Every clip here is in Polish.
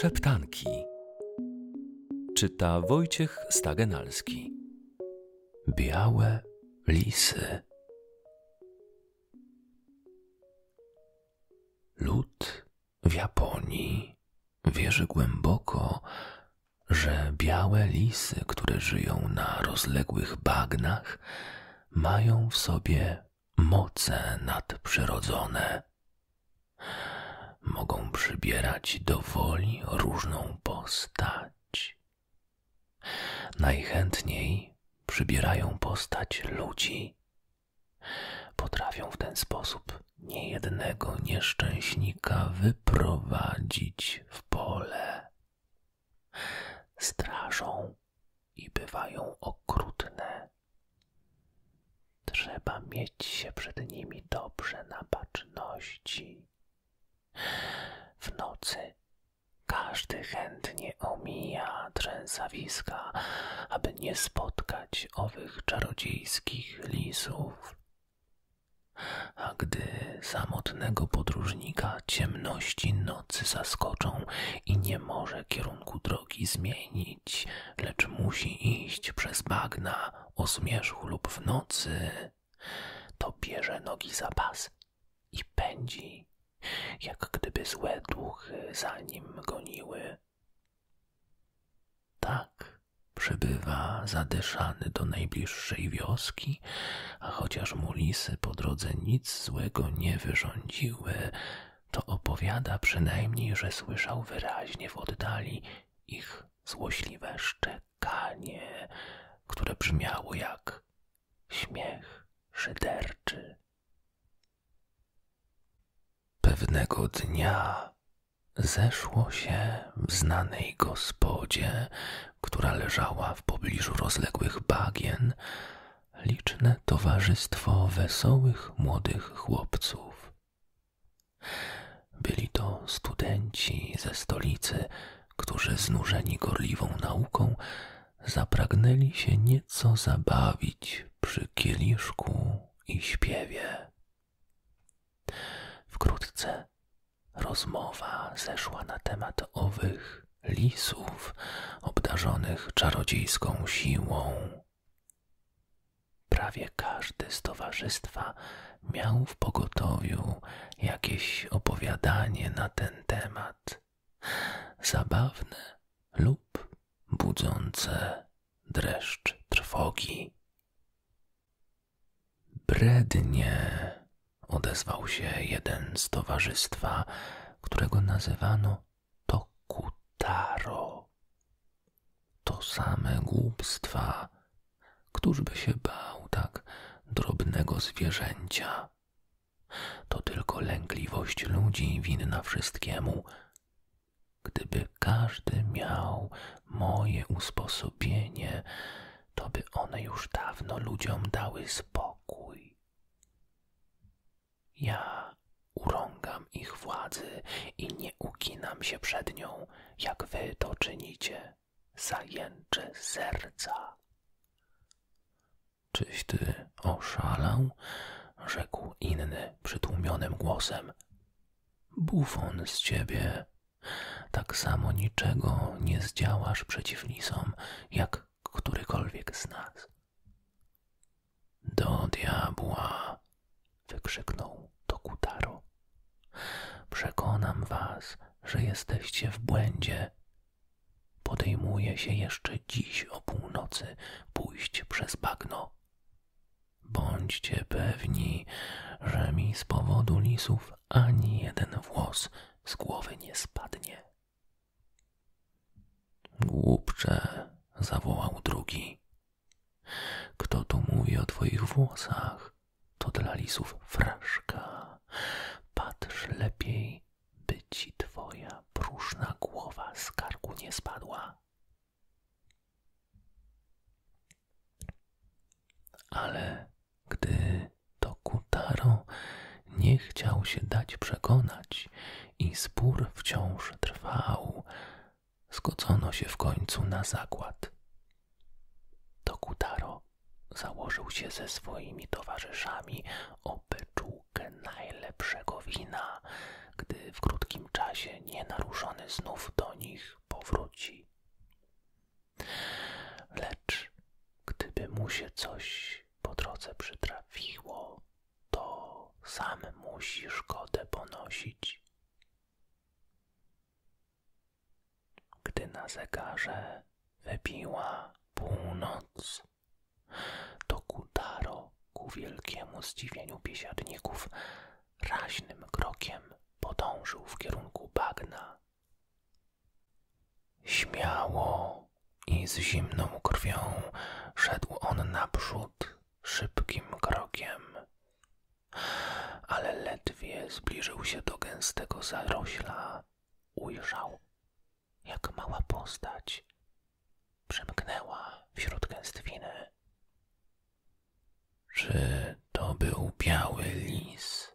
Szeptanki. Czyta Wojciech Stagenalski. Białe lisy. Lud w Japonii wierzy głęboko, że białe lisy, które żyją na rozległych bagnach, mają w sobie moce nadprzyrodzone. Mogą przybierać do woli różną postać. Najchętniej przybierają postać ludzi. Potrafią w ten sposób niejednego nieszczęśnika wyprowadzić w pole. Strażą i bywają okrutne. Trzeba mieć się przed nimi dobrze na baczności. W nocy każdy chętnie omija trzęsawiska, aby nie spotkać owych czarodziejskich lisów. A gdy samotnego podróżnika ciemności nocy zaskoczą i nie może kierunku drogi zmienić, lecz musi iść przez bagna o zmierzchu lub w nocy, to bierze nogi za pas i pędzi, jak gdyby złe duchy za nim goniły. Tak przybywa zadyszany do najbliższej wioski, a chociaż mu lisy po drodze nic złego nie wyrządziły, to opowiada przynajmniej, że słyszał wyraźnie w oddali ich złośliwe szczekanie, które brzmiało jak śmiech szyderczy. Pewnego dnia zeszło się w znanej gospodzie, która leżała w pobliżu rozległych bagien, liczne towarzystwo wesołych młodych chłopców. Byli to studenci ze stolicy, którzy znużeni gorliwą nauką zapragnęli się nieco zabawić przy kieliszku i śpiewie. Wkrótce rozmowa zeszła na temat owych lisów obdarzonych czarodziejską siłą. Prawie każdy z towarzystwa miał w pogotowiu jakieś opowiadanie na ten temat, zabawne lub budzące dreszcz trwogi. Brednie, odezwał się jeden z towarzystwa, którego nazywano Tokutarō. To same głupstwa. Któż by się bał tak drobnego zwierzęcia? To tylko lękliwość ludzi winna wszystkiemu. Gdyby każdy miał moje usposobienie, to by one już dawno ludziom dały spokój. Ja urągam ich władzy i nie uginam się przed nią, jak wy to czynicie, zajęcze serca. Czyś ty oszalał? Rzekł inny przytłumionym głosem. Bufon z ciebie. Tak samo niczego nie zdziałasz przeciw lisom, jak którykolwiek z nas. Do diabła! Wykrzyknął Tokutarō. Przekonam was, że jesteście w błędzie. Podejmuje się jeszcze dziś o północy pójść przez bagno. Bądźcie pewni, że mi z powodu lisów ani jeden włos z głowy nie spadnie. Głupcze, zawołał drugi. Kto tu mówi o twoich włosach? To dla lisów fraszka. Patrz lepiej, by ci twoja próżna głowa z karku nie spadła. Ale gdy Tokutarō nie chciał się dać przekonać i spór wciąż trwał, zgodzono się w końcu na zakład. Tokutarō założył się ze swoimi towarzyszami o beczułkę najlepszego wina, gdy w krótkim czasie razie nienaruszony znów do nich powróci. Lecz gdyby mu się coś po drodze przytrafiło, to sam musi szkodę ponosić. Gdy na zegarze wybiła północ, Tokutarō ku wielkiemu zdziwieniu biesiadników raźnym krokiem podążył w kierunku bagna. Śmiało i z zimną krwią szedł on naprzód szybkim krokiem, ale ledwie zbliżył się do gęstego zarośla, ujrzał, jak mała postać przemknęła wśród gęstwiny. Czy to był biały lis?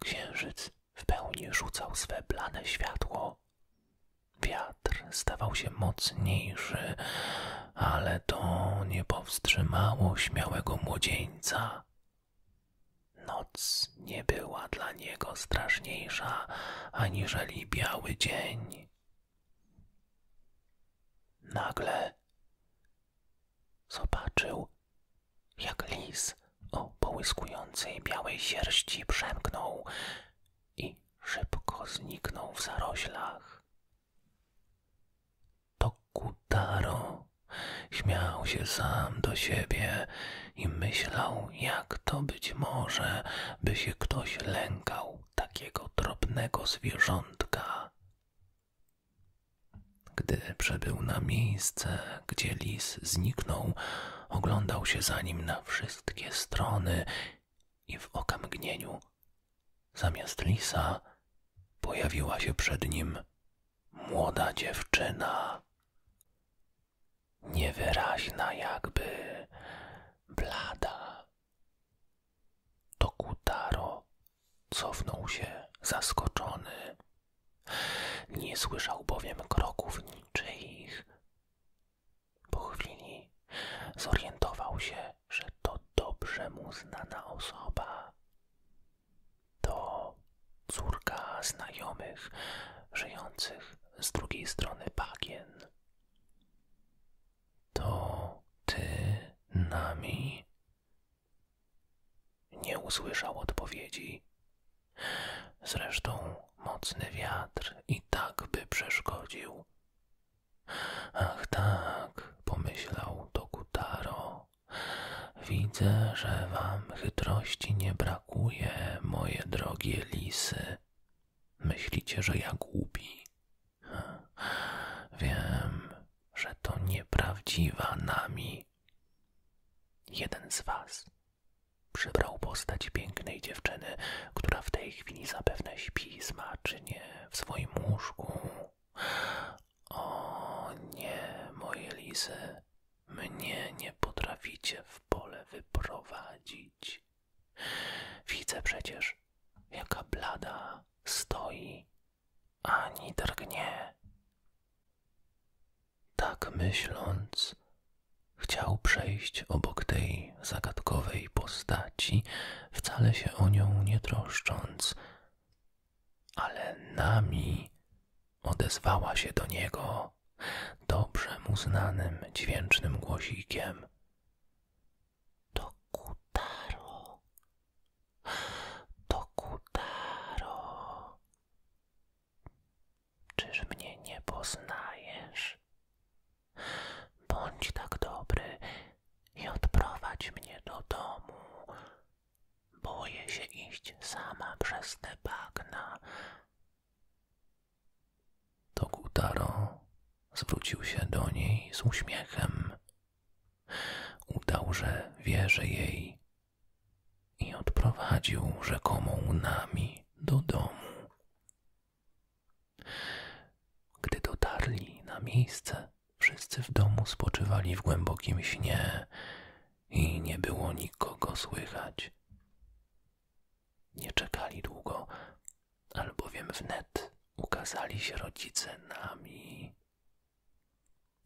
Księżyc w pełni rzucał swe blade światło. Wiatr stawał się mocniejszy, ale to nie powstrzymało śmiałego młodzieńca. Noc nie była dla niego straszniejsza aniżeli biały dzień. Nagle zobaczył, jak lis o połyskującej białej sierści przemknął i szybko zniknął w zaroślach. Tokutarō śmiał się sam do siebie i myślał, jak to być może, by się ktoś lękał takiego drobnego zwierzątka. Gdy przebył na miejsce, gdzie lis zniknął, oglądał się za nim na wszystkie strony i w okamgnieniu, zamiast lisa, pojawiła się przed nim młoda dziewczyna. Niewyraźna jakby, blada. Tokutarō cofnął się zaskoczony. Nie słyszał bowiem kroków niczyich. Po chwili zorientował się, że to dobrze mu znana osoba. To córka znajomych żyjących z drugiej strony bagien. To ty, Nami? Nie usłyszał odpowiedzi. Zresztą mocny wiatr i tak by przeszkodził. Ach tak, pomyślał Tokutarō. Widzę, że wam chytrości nie brakuje, moje drogie lisy. Myślicie, że ja głupi? Wiem, że to nieprawdziwa Nami. Jeden z was przybrał postać pięknej dziewczyny, która w tej chwili zapewne śpi smacznie w swoim łóżku. O nie, moje lisy, mnie nie potraficie w pole wyprowadzić. Widzę przecież, jaka blada stoi, ani drgnie. Tak myśląc, chciał przejść obok tej zagadkowej postaci, wcale się o nią nie troszcząc. Ale Nami odezwała się do niego dobrze mu znanym, dźwięcznym głosikiem. Tokutarō, Tokutarō, czyż mnie nie poznajesz? Bądź tak dobry i odprowadź mnie do domu. Boję się iść sama przez te bagna. Tokutarō zwrócił się do niej z uśmiechem. Udał, że wierzy jej i odprowadził rzekomą Nami do domu. Gdy dotarli na miejsce, wszyscy w domu spoczywali w głębokim śnie i nie było nikogo słychać. Nie czekali długo, albowiem wnet ukazali się rodzice Nami.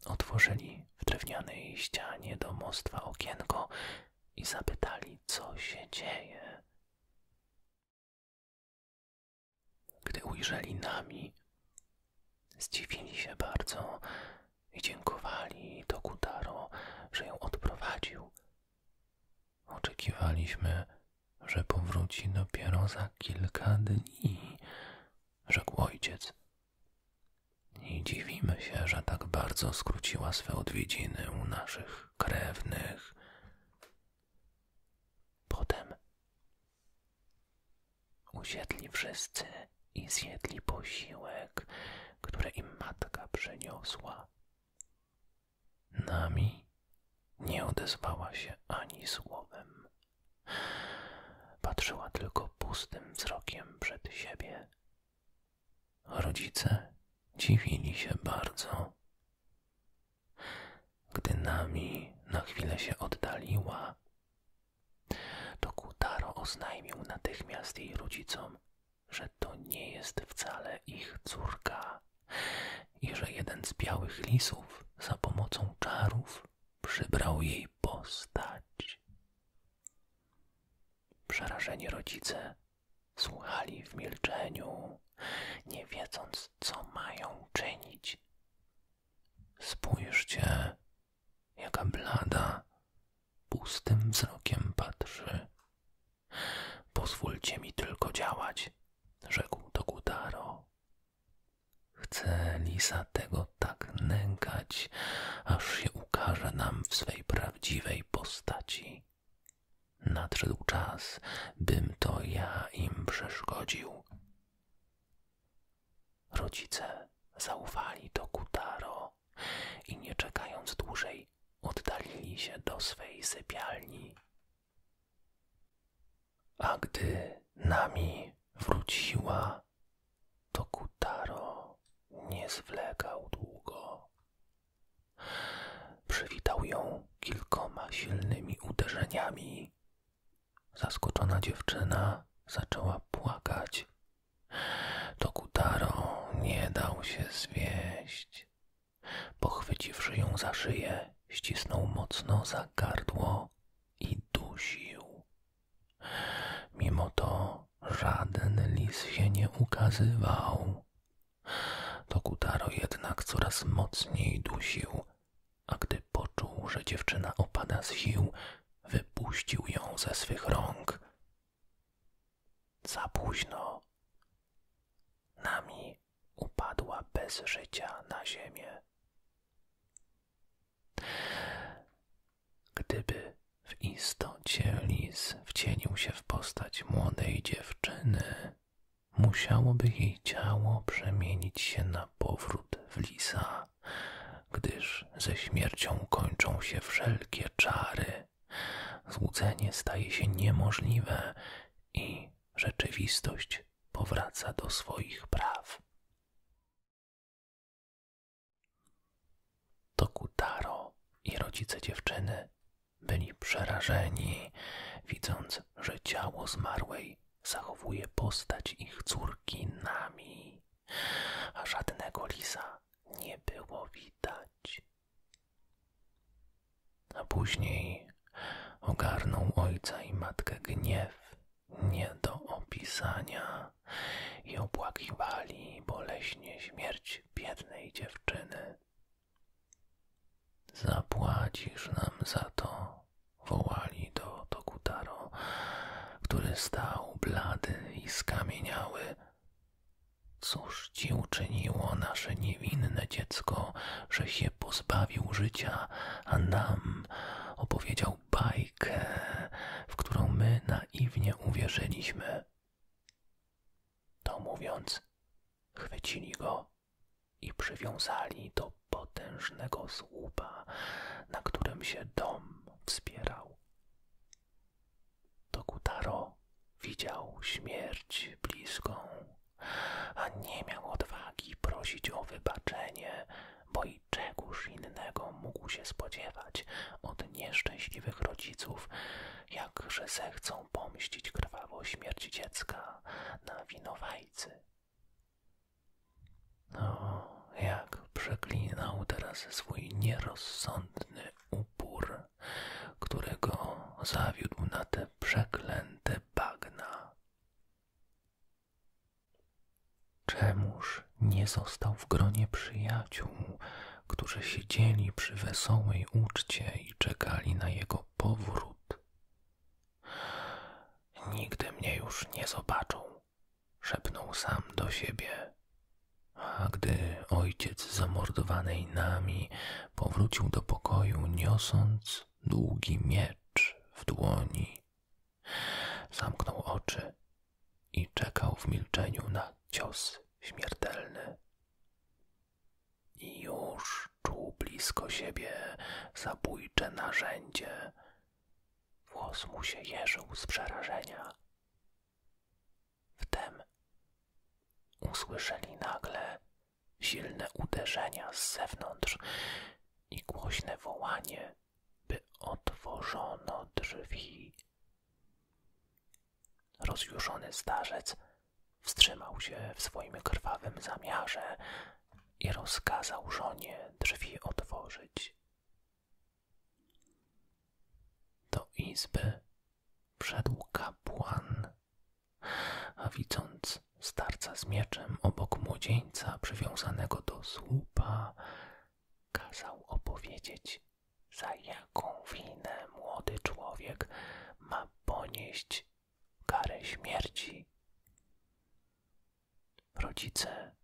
Otworzyli w drewnianej ścianie domostwa okienko i zapytali, co się dzieje. przyjrzeli Nami. Zdziwili się bardzo i dziękowali Tokutarō, że ją odprowadził. Oczekiwaliśmy, że powróci dopiero za kilka dni, rzekł ojciec. I dziwimy się, że tak bardzo skróciła swe odwiedziny u naszych krewnych. Potem usiedli wszyscy i zjedli posiłek, które im matka przyniosła. Nami nie odezwała się ani słowem. Patrzyła tylko pustym wzrokiem przed siebie. Rodzice dziwili się bardzo. Gdy Nami na chwilę się oddaliła, Tokutarō oznajmił natychmiast jej rodzicom, że to nie jest wcale ich córka i że jeden z białych lisów za pomocą czarów przybrał jej postać. Przerażeni rodzice słuchali w milczeniu, nie wiedząc, co mają czynić. Spójrzcie, jaka blada, pustym wzrokiem patrzy. Pozwólcie mi tylko działać, rzekł Tokutarō. Chce lisa tego tak nękać, aż się ukaże nam w swej prawdziwej postaci. Nadszedł czas, bym to ja im przeszkodził. Rodzice zaufali Tokutarō i nie czekając dłużej, oddalili się do swej sypialni. A gdy Nami wróciła, Tokutarō nie zwlekał długo. Przywitał ją kilkoma silnymi uderzeniami. Zaskoczona dziewczyna zaczęła płakać. Tokutarō nie dał się zwieść. Pochwyciwszy ją za szyję, ścisnął mocno za gardło i dusił. Mimo to żaden lis się nie ukazywał. Tokutarō jednak coraz mocniej dusił, a gdy poczuł, że dziewczyna opada z sił, wypuścił ją ze swych rąk. Za późno. Nami upadła bez życia na ziemię. Gdyby w istocie lis wcielił się w postać młodej dziewczyny, musiałoby jej ciało przemienić się na powrót w lisa, gdyż ze śmiercią kończą się wszelkie czary. Złudzenie staje się niemożliwe i rzeczywistość powraca do swoich praw. Tokutarō i rodzice dziewczyny byli przerażeni, widząc, że ciało zmarłej zachowuje postać ich córki Nami, a żadnego lisa nie było widać. A później ogarnął ojca i matkę gniew nie do opisania i opłakiwali boleśnie śmierć biednej dziewczyny. Zapłacisz nam za to, wołali do Tokutarō, który stał blady i skamieniały. Cóż ci uczyniło nasze niewinne dziecko, że się pozbawił życia, a nam opowiedział bajkę, w którą my naiwnie uwierzyliśmy. To mówiąc, chwycili go i przywiązali do potężnego słupa, na którym się dom wspierał. Tokutarō widział śmierć bliską, a nie miał odwagi prosić o wybaczenie, bo i czegoż innego mógł się spodziewać od nieszczęśliwych rodziców, jakże zechcą pomścić krwawo śmierć dziecka na winowajcy. No, jak przeklinał teraz swój nierozsądny upór, którego zawiódł na te przeklęte bagna. nie został w gronie przyjaciół, którzy siedzieli przy wesołej uczcie i czekali na jego powrót. Nigdy mnie już nie zobaczą, szepnął sam do siebie. A gdy ojciec zamordowanej Nami powrócił do pokoju, niosąc długi miecz w dłoni, zamknął oczy i czekał w milczeniu na cios śmiertelny. I już czuł blisko siebie zabójcze narzędzie. Włos mu się jeżył z przerażenia. Wtem usłyszeli nagle silne uderzenia z zewnątrz i głośne wołanie, by otworzono drzwi. Rozjuszony starzec wstrzymał się w swoim krwawym zamiarze i rozkazał żonie drzwi otworzyć. Do izby wszedł kapłan, a widząc starca z mieczem obok młodzieńca przywiązanego do słupa, kazał opowiedzieć, za jaką winę młody człowiek ma ponieść karę śmierci. Rodzice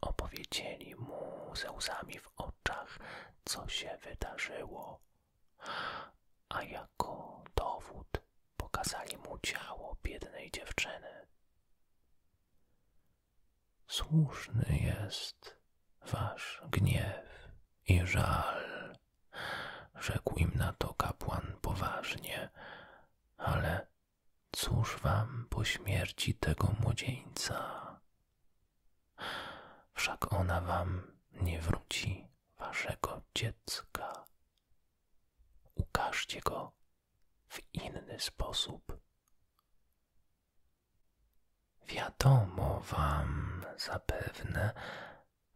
opowiedzieli mu ze łzami w oczach, co się wydarzyło, a jako dowód pokazali mu ciało biednej dziewczyny. Słuszny jest wasz gniew i żal, rzekł im na to kapłan poważnie, ale cóż wam po śmierci tego młodzieńca? Wszak ona wam nie wróci, waszego dziecka. Ukażcie go w inny sposób. Wiadomo wam zapewne,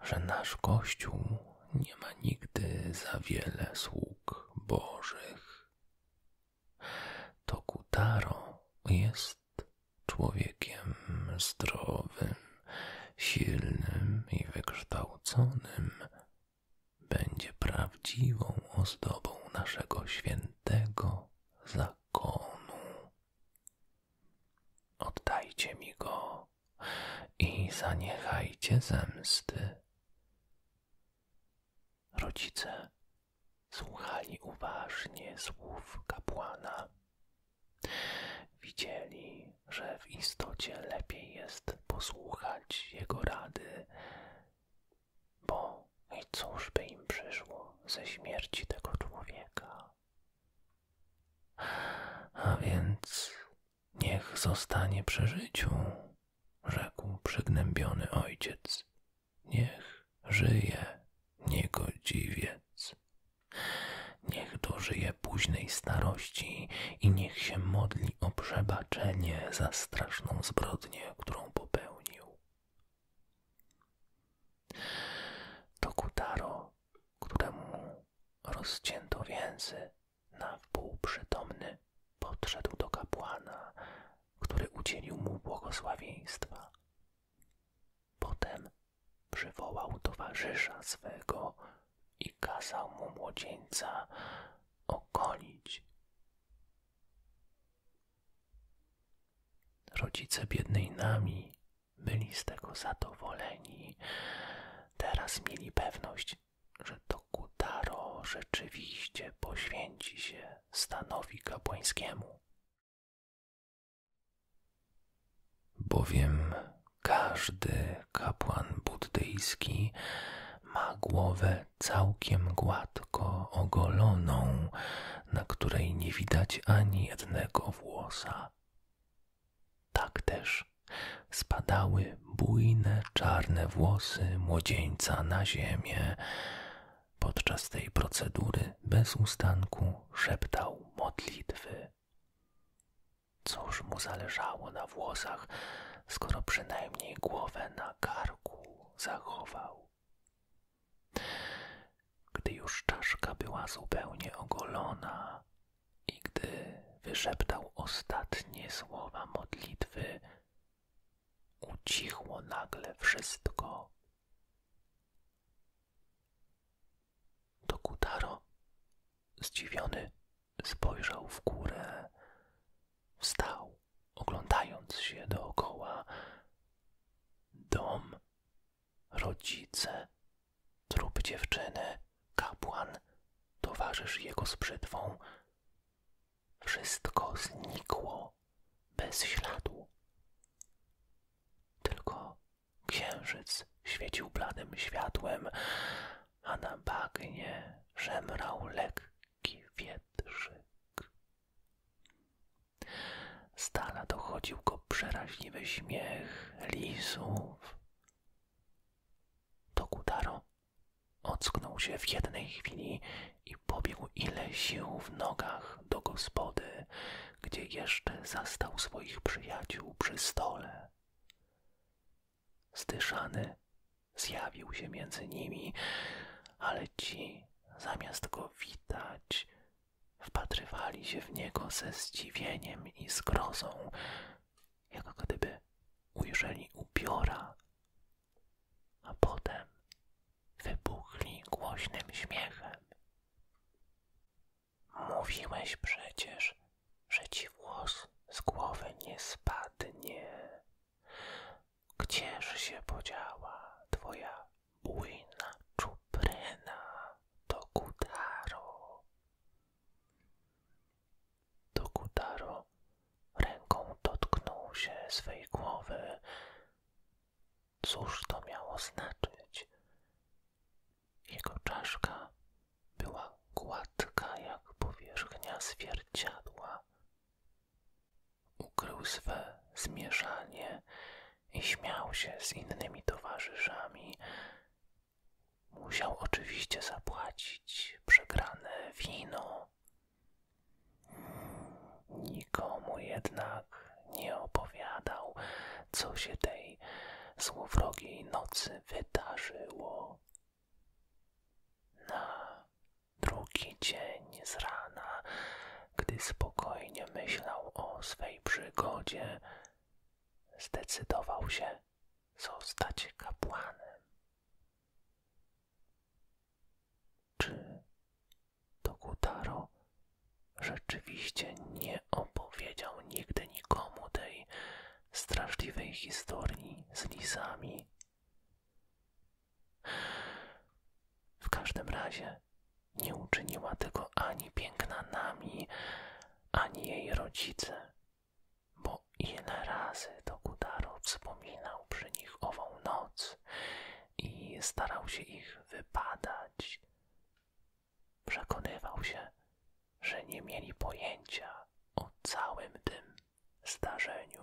że nasz Kościół nie ma nigdy za wiele sług bożych. Tokutarō jest człowiekiem zdrowym, silnym i wykształconym. Będzie prawdziwą ozdobą naszego świętego zakonu. Oddajcie mi go i zaniechajcie zemsty. Rodzice słuchali uważnie słów kapłana. Widzieli, że w istocie lepiej jest posłuchać jego rady, bo i cóż by im przyszło ze śmierci tego człowieka. A więc niech zostanie przy życiu, rzekł przygnębiony ojciec. Niech żyje niegodziwiec. Niech dożyje późnej starości i niech się modli o przebaczenie za straszną zbrodnię, którą popełnił. Tokutarō, któremu rozcięto więzy, na wpół przytomny podszedł do kapłana, który udzielił mu błogosławieństwa. Potem przywołał towarzysza swego i kazał mu młodzieńca okolić. Rodzice biednej Nami byli z tego zadowoleni. Teraz mieli pewność, że Tokutarō rzeczywiście poświęci się stanowi kapłańskiemu. Bowiem każdy kapłan buddyjski ma głowę całkiem gładko ogoloną, na której nie widać ani jednego włosa. Tak też spadały bujne czarne włosy młodzieńca na ziemię. Podczas tej procedury bez ustanku szeptał modlitwy. Cóż mu zależało na włosach, skoro przynajmniej głowę na karku zachował? Gdy już czaszka była zupełnie ogolona i gdy wyszeptał ostatnie słowa modlitwy, ucichło nagle wszystko Tokutarō, zdziwiony, spojrzał w górę. Wstał, oglądając się dookoła. Dom, rodzice, trup dziewczyny, kapłan, towarzysz jego z brzytwą. Wszystko znikło bez śladu. Tylko księżyc świecił bladym światłem, a na bagnie szemrał lekki wietrzyk. Z dala dochodził go przeraźliwy śmiech lisów. Tokutarō ocknął się w jednej chwili i pobiegł ile sił w nogach do gospody, gdzie jeszcze zastał swoich przyjaciół przy stole. Zdyszany zjawił się między nimi, ale ci, zamiast go witać, wpatrywali się w niego ze zdziwieniem i zgrozą, jak gdyby ujrzeli upiora, a potem wybuchli głośnym śmiechem. Mówiłeś przecież, że ci włos z głowy nie spadnie. Gdzież się podziała twoja bujna czupryna, Tokutarō? Tokutarō ręką dotknął się swej głowy. Cóż to miało znaczyć? Jego czaszka była gładka jak powierzchnia zwierciadła. Ukrył swe zmieszanie i śmiał się z innymi towarzyszami. Musiał oczywiście zapłacić przegrane wino. Nikomu jednak nie opowiadał, co się tej złowrogiej nocy wydarzyło. Na drugi dzień z rana, gdy spokojnie myślał o swej przygodzie, zdecydował się zostać kapłanem. Czy Tokutarō rzeczywiście nie opowiedział nigdy nikomu tej straszliwej historii z lisami? W każdym razie nie uczyniła tego ani piękna Nami, ani jej rodzice, bo ile razy Tokutarō wspominał przy nich ową noc i starał się ich wybadać. Przekonywał się, że nie mieli pojęcia o całym tym zdarzeniu.